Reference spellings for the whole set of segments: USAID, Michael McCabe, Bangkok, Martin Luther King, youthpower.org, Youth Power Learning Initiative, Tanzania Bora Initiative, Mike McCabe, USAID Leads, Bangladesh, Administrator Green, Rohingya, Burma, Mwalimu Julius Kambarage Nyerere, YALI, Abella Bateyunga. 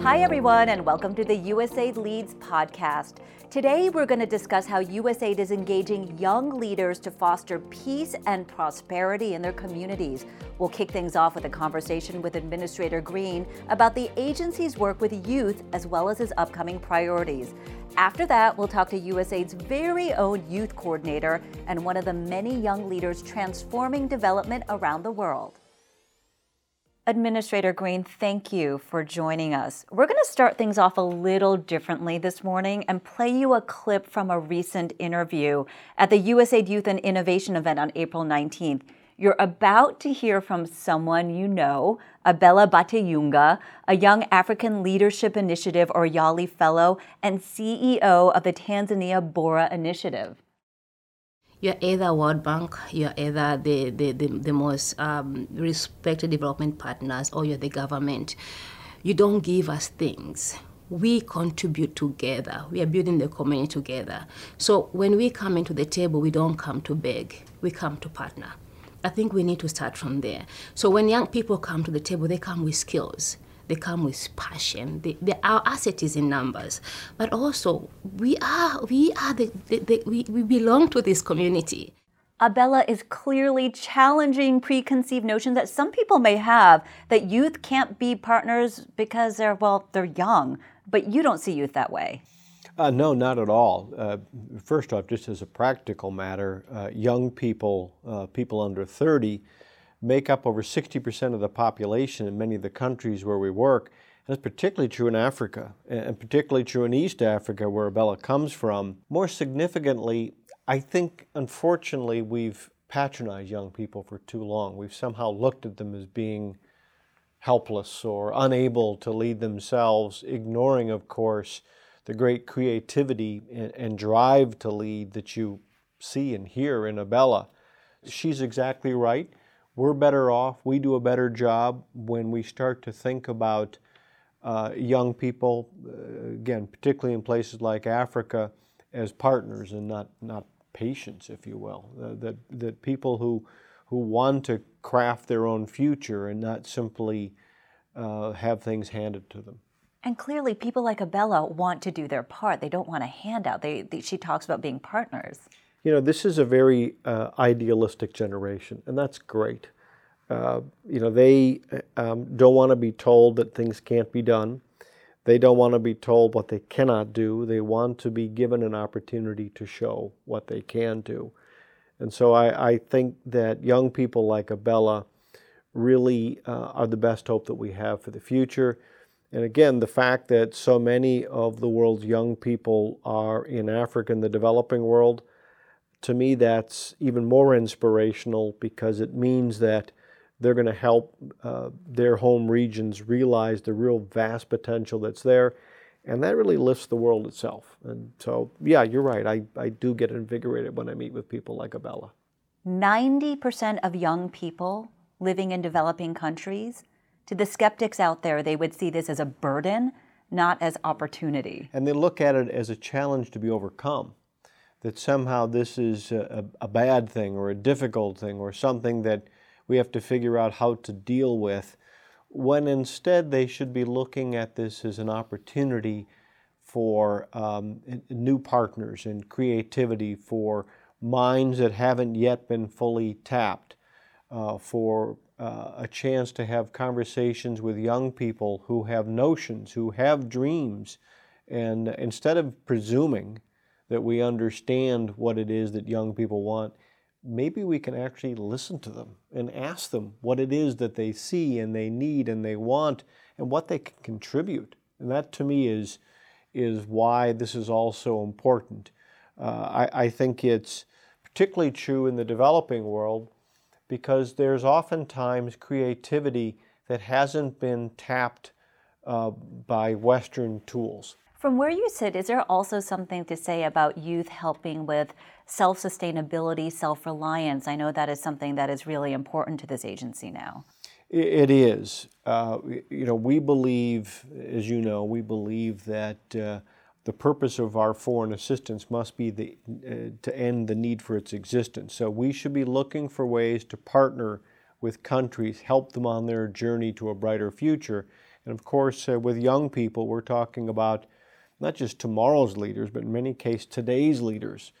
Hi everyone, and welcome to the USAID Leads podcast. Today we're going to discuss how USAID is engaging young leaders to foster peace and prosperity in their communities. We'll kick things off with a conversation with Administrator Green about the agency's work with youth as well as his upcoming priorities. After that, we'll talk to USAID's very own youth coordinator and one of the many young leaders transforming development around the world. Administrator Green, thank you for joining us. We're going to start things off a little differently this morning and play you a clip from a recent interview at the USAID Youth and Innovation event on April 19th. You're about to hear from someone you know, Abella Bateyunga, a Young African Leadership Initiative or YALI Fellow and CEO of the Tanzania Bora Initiative. You're either World Bank, you're either the most respected development partners, or you're the government. You don't give us things. We contribute together. We are building the community together. So when we come into the table, we don't come to beg. We come to partner. I think we need to start from there. So when young people come to the table, they come with skills. They come with passion. Our asset is in numbers, but also we belong to this community. Abella is clearly challenging preconceived notions that some people may have that youth can't be partners because they're young. But you don't see youth that way. No, not at all. First off, just as a practical matter, young people, people under 30. Make up over 60% of the population in many of the countries where we work. And that's particularly true in Africa, and particularly true in East Africa, where Abella comes from. More significantly, I think, unfortunately, we've patronized young people for too long. We've somehow looked at them as being helpless or unable to lead themselves, ignoring, of course, the great creativity and drive to lead that you see and hear in Abella. She's exactly right. We're better off, we do a better job when we start to think about young people, again, particularly in places like Africa, as partners and not patients, if you will. That people who want to craft their own future and not simply have things handed to them. And clearly, people like Abella want to do their part. They don't want a handout. She talks about being partners. You know, this is a very idealistic generation, and that's great. They don't want to be told that things can't be done. They don't want to be told what they cannot do. They want to be given an opportunity to show what they can do. And so I think that young people like Abella really are the best hope that we have for the future. And again, the fact that so many of the world's young people are in Africa and the developing world, to me, that's even more inspirational because it means that they're going to help their home regions realize the real vast potential that's there. And that really lifts the world itself. And so, yeah, you're right. I do get invigorated when I meet with people like Abella. 90% of young people living in developing countries, to the skeptics out there, they would see this as a burden, not as opportunity. And they look at it as a challenge to be overcome. That somehow this is a bad thing or a difficult thing or something that we have to figure out how to deal with, when instead they should be looking at this as an opportunity for new partners and creativity, for minds that haven't yet been fully tapped, for a chance to have conversations with young people who have notions, who have dreams, and instead of presuming that we understand what it is that young people want, maybe we can actually listen to them and ask them what it is that they see and they need and they want and what they can contribute. And that, to me, is why this is all so important. I think it's particularly true in the developing world because there's oftentimes creativity that hasn't been tapped by Western tools. From where you sit, is there also something to say about youth helping with self-sustainability, self-reliance? I know that is something that is really important to this agency now. It is. We believe that the purpose of our foreign assistance must be to end the need for its existence. So we should be looking for ways to partner with countries, help them on their journey to a brighter future. And of course, with young people, we're talking about not just tomorrow's leaders, but in many cases, today's leaders.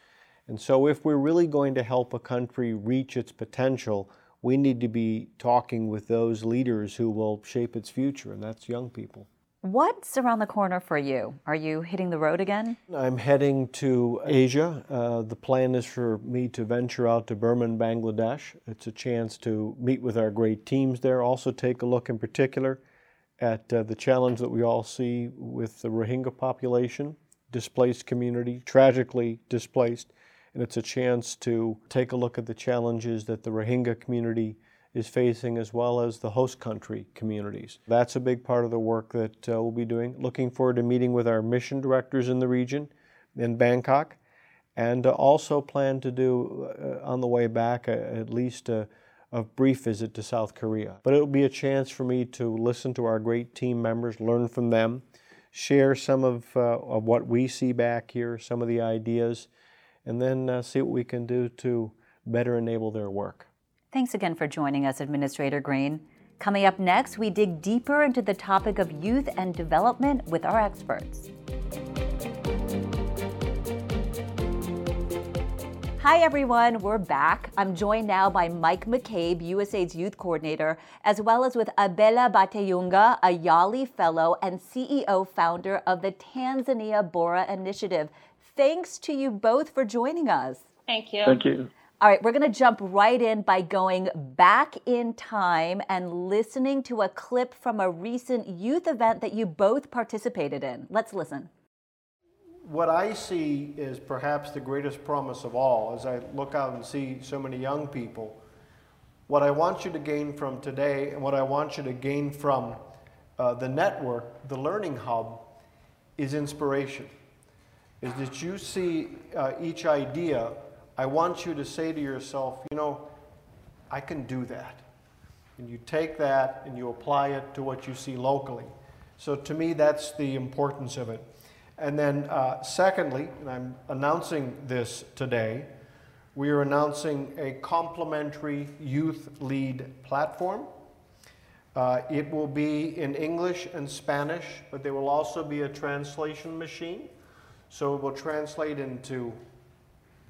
And so if we're really going to help a country reach its potential, we need to be talking with those leaders who will shape its future, and that's young people. What's around the corner for you? Are you hitting the road again? I'm heading to Asia. The plan is for me to venture out to Burma and Bangladesh. It's a chance to meet with our great teams there. Also take a look in particular at the challenge that we all see with the Rohingya population, displaced community, tragically displaced. And it's a chance to take a look at the challenges that the Rohingya community is facing, as well as the host country communities. That's a big part of the work that we'll be doing. Looking forward to meeting with our mission directors in the region in Bangkok, and also plan to do on the way back at least a brief visit to South Korea. But it'll be a chance for me to listen to our great team members, learn from them, share some of what we see back here, some of the ideas, and then see what we can do to better enable their work. Thanks again for joining us, Administrator Green. Coming up next, we dig deeper into the topic of youth and development with our experts. Hi everyone, we're back. I'm joined now by Mike McCabe, USAID's Youth Coordinator, as well as with Abella Bateyunga, a YALI Fellow and CEO founder of the Tanzania Bora Initiative. Thanks to you both for joining us. Thank you. Thank you. All right, we're going to jump right in by going back in time and listening to a clip from a recent youth event that you both participated in. Let's listen. What I see is perhaps the greatest promise of all as I look out and see so many young people. What I want you to gain from today and what I want you to gain from the network, the Learning Hub, is inspiration. Is that you see each idea, I want you to say to yourself, you know, I can do that. And you take that and you apply it to what you see locally. So to me, that's the importance of it. And then secondly, and I'm announcing this today, we are announcing a complimentary youth lead platform. It will be in English and Spanish, but there will also be a translation machine. So it will translate into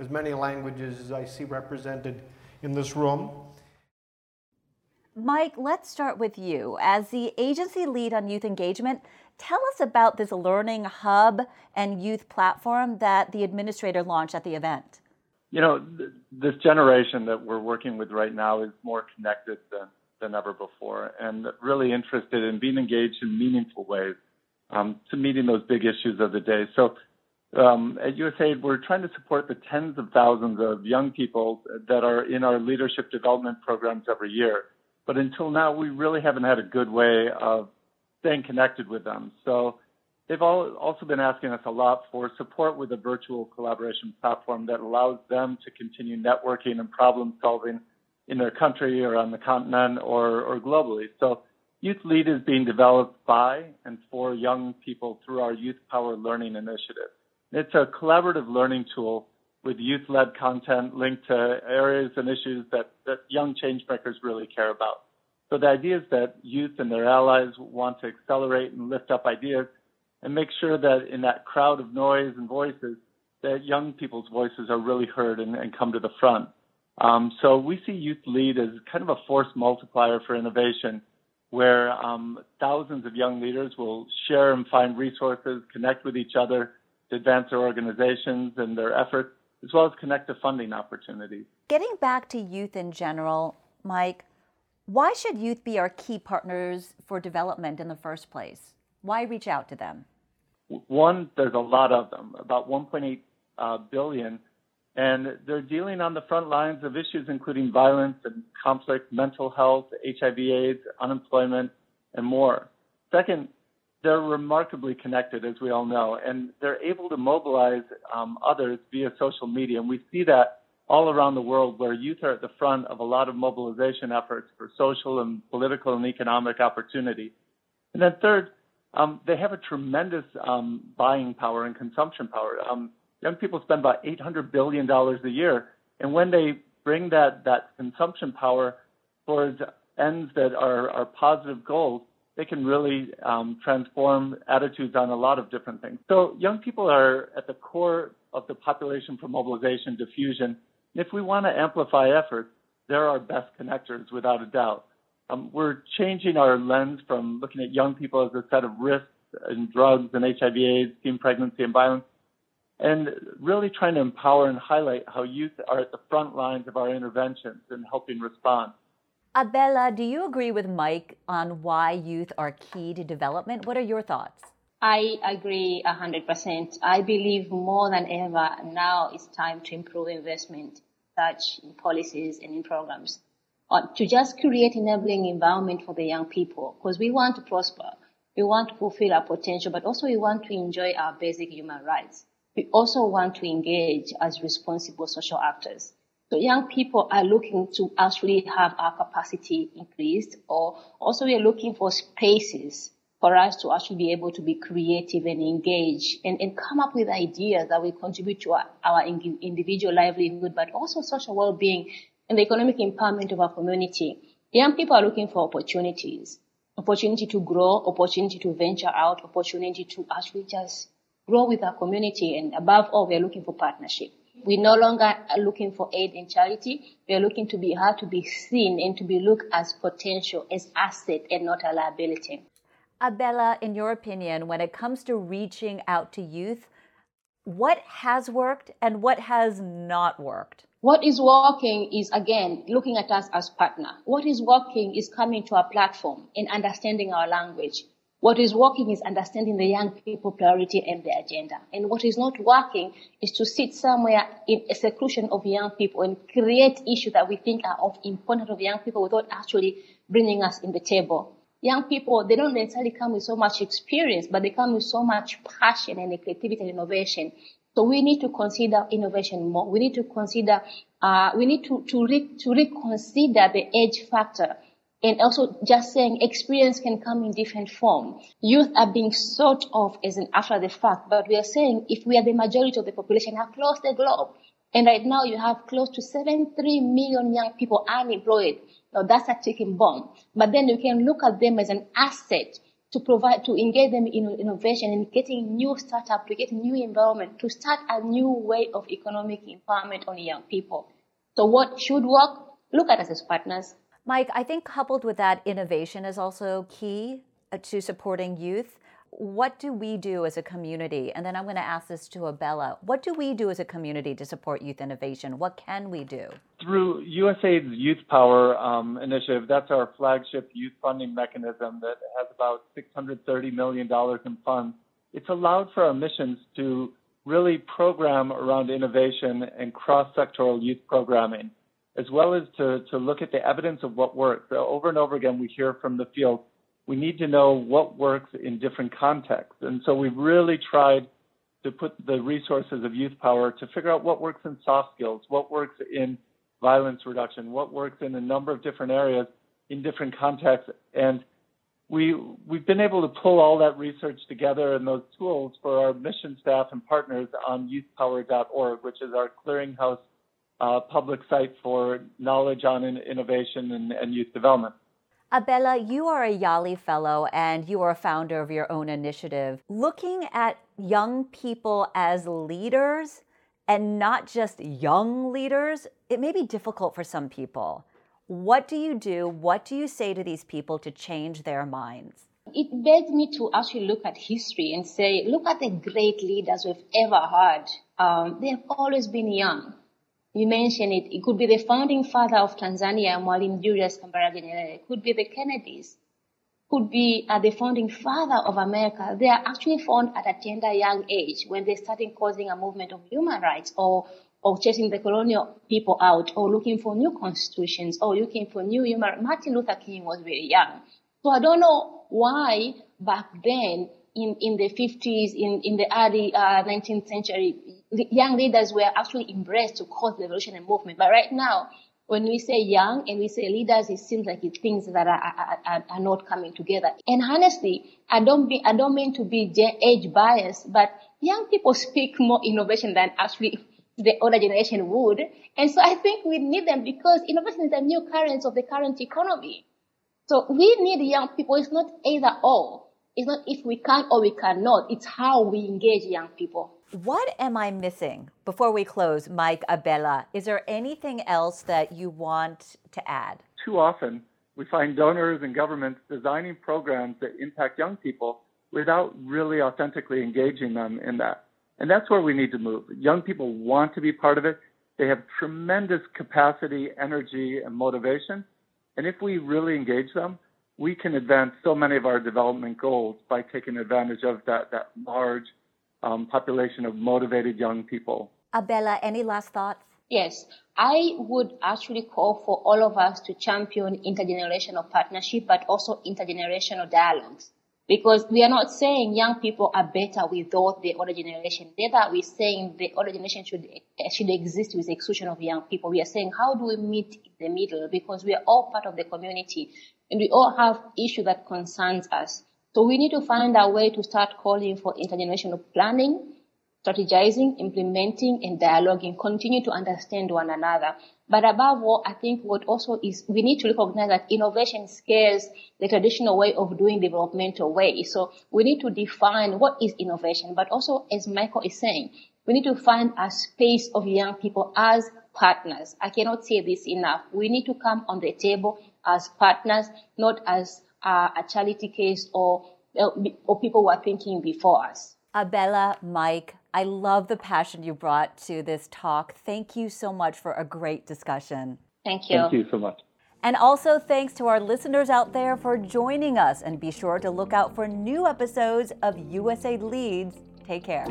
as many languages as I see represented in this room. Mike, let's start with you. As the agency lead on youth engagement, tell us about this Learning Hub and youth platform that the administrator launched at the event. You know, this generation that we're working with right now is more connected than ever before, and really interested in being engaged in meaningful ways to meeting those big issues of the day. So at USAID, we're trying to support the tens of thousands of young people that are in our leadership development programs every year. But until now, we really haven't had a good way of staying connected with them. So they've all also been asking us a lot for support with a virtual collaboration platform that allows them to continue networking and problem solving in their country or on the continent or globally. So Youth Lead is being developed by and for young people through our Youth Power Learning Initiative. It's a collaborative learning tool with youth-led content linked to areas and issues that young changemakers really care about. So the idea is that youth and their allies want to accelerate and lift up ideas and make sure that in that crowd of noise and voices, that young people's voices are really heard and come to the front. So we see Youth Lead as kind of a force multiplier for innovation, where thousands of young leaders will share and find resources, connect with each other, to advance their organizations and their efforts, as well as connect to funding opportunities. Getting back to youth in general, Mike, why should youth be our key partners for development in the first place? Why reach out to them? One, there's a lot of them, about 1.8 billion, and they're dealing on the front lines of issues including violence and conflict, mental health, HIV/AIDS, unemployment, and more. Second, they're remarkably connected, as we all know, and they're able to mobilize others via social media. And we see that all around the world where youth are at the front of a lot of mobilization efforts for social and political and economic opportunity. And then third, they have a tremendous buying power and consumption power. Young people spend about $800 billion a year. And when they bring that consumption power towards ends that are positive goals, they can really transform attitudes on a lot of different things. So young people are at the core of the population for mobilization, diffusion. If we want to amplify efforts, they're our best connectors, without a doubt. We're changing our lens from looking at young people as a set of risks and drugs and HIV, AIDS, teen pregnancy and violence, and really trying to empower and highlight how youth are at the front lines of our interventions and helping respond. Abella, do you agree with Mike on why youth are key to development? What are your thoughts? I agree 100%. I believe more than ever now it's time to improve investment, such in policies and in programs, to just create enabling environment for the young people, because we want to prosper, we want to fulfill our potential, but also we want to enjoy our basic human rights. We also want to engage as responsible social actors. So young people are looking to actually have our capacity increased, or also we are looking for spaces for us to actually be able to be creative and engage and come up with ideas that will contribute to our individual livelihood, but also social well-being and the economic empowerment of our community. Young people are looking for opportunity to grow, opportunity to venture out, opportunity to actually just grow with our community. And above all, we are looking for partnership. We no longer are looking for aid and charity. We are looking to be heard, to be seen, and to be looked as potential, as asset, and not a liability. Abella, in your opinion, when it comes to reaching out to youth, what has worked and what has not worked? What is working is, again, looking at us as partner. What is working is coming to our platform and understanding our language. What is working is understanding the young people priority and their agenda. And what is not working is to sit somewhere in a seclusion of young people and create issues that we think are of importance of young people without actually bringing us in the table. Young people, they don't necessarily come with so much experience, but they come with so much passion and creativity and innovation. So we need to consider innovation more. We need to consider, we need to reconsider the age factor. And also just saying experience can come in different form. Youth are being thought of as an after the fact, but we are saying if we are the majority of the population across the globe, and right now you have close to 73 million young people unemployed. Now that's a ticking bomb. But then you can look at them as an asset to provide, to engage them in innovation and getting new startup, to get new environment, to start a new way of economic empowerment on young people. So what should work? Look at us as partners. Mike, I think coupled with that, innovation is also key to supporting youth. What do we do as a community? And then I'm going to ask this to Abella. What do we do as a community to support youth innovation? What can we do? Through USAID's Youth Power initiative, that's our flagship youth funding mechanism that has about $630 million in funds. It's allowed for our missions to really program around innovation and cross-sectoral youth programming, as well as to look at the evidence of what works. So over and over again, we hear from the field, we need to know what works in different contexts. And so we've really tried to put the resources of Youth Power to figure out what works in soft skills, what works in violence reduction, what works in a number of different areas in different contexts. And we've been able to pull all that research together and those tools for our mission staff and partners on youthpower.org, which is our clearinghouse public site for knowledge on innovation and youth development. Abella, you are a YALI fellow and you are a founder of your own initiative. Looking at young people as leaders and not just young leaders, it may be difficult for some people. What do you do? What do you say to these people to change their minds? It begs me to actually look at history and say, look at the great leaders we've ever had. They have always been young. You mentioned it. It could be the founding father of Tanzania, Mwalimu Julius Kambarage Nyerere. It could be the Kennedys. Could be the founding father of America. They are actually formed at a tender young age when they started causing a movement of human rights or chasing the colonial people out or looking for new constitutions or looking for new human rights. Martin Luther King was very young. So I don't know why back then in the 50s, in the early 19th century, the young leaders were actually embraced to cause the revolution and movement. But right now, when we say young and we say leaders, it seems like it's things that are not coming together. And honestly, I don't mean to be age biased, but young people speak more innovation than actually the older generation would. And so I think we need them because innovation is the new current of the current economy. So we need young people. It's not either or. It's not if we can or we cannot. It's how we engage young people. What am I missing? Before we close, Mike, Abella, is there anything else that you want to add? Too often, we find donors and governments designing programs that impact young people without really authentically engaging them in that. And that's where we need to move. Young people want to be part of it. They have tremendous capacity, energy, and motivation. And if we really engage them, we can advance so many of our development goals by taking advantage of that large population of motivated young people. Abella, any last thoughts? Yes, I would actually call for all of us to champion intergenerational partnership, but also intergenerational dialogues. Because we are not saying young people are better without the older generation. Neither we're saying the older generation should exist with the exclusion of young people. We are saying, how do we meet in the middle? Because we are all part of the community and we all have issues that concerns us. So we need to find a way to start calling for intergenerational planning, strategizing, implementing, and dialoguing, continue to understand one another. But above all, I think what also is, we need to recognize that innovation scares the traditional way of doing developmental way. So we need to define what is innovation, but also, as Michael is saying, we need to find a space of young people as partners. I cannot say this enough. We need to come on the table as partners, not as a charity case or people who are thinking before us. Abella, Mike, I love the passion you brought to this talk. Thank you so much for a great discussion. Thank you. Thank you so much. And also thanks to our listeners out there for joining us. And be sure to look out for new episodes of USAID Leads. Take care.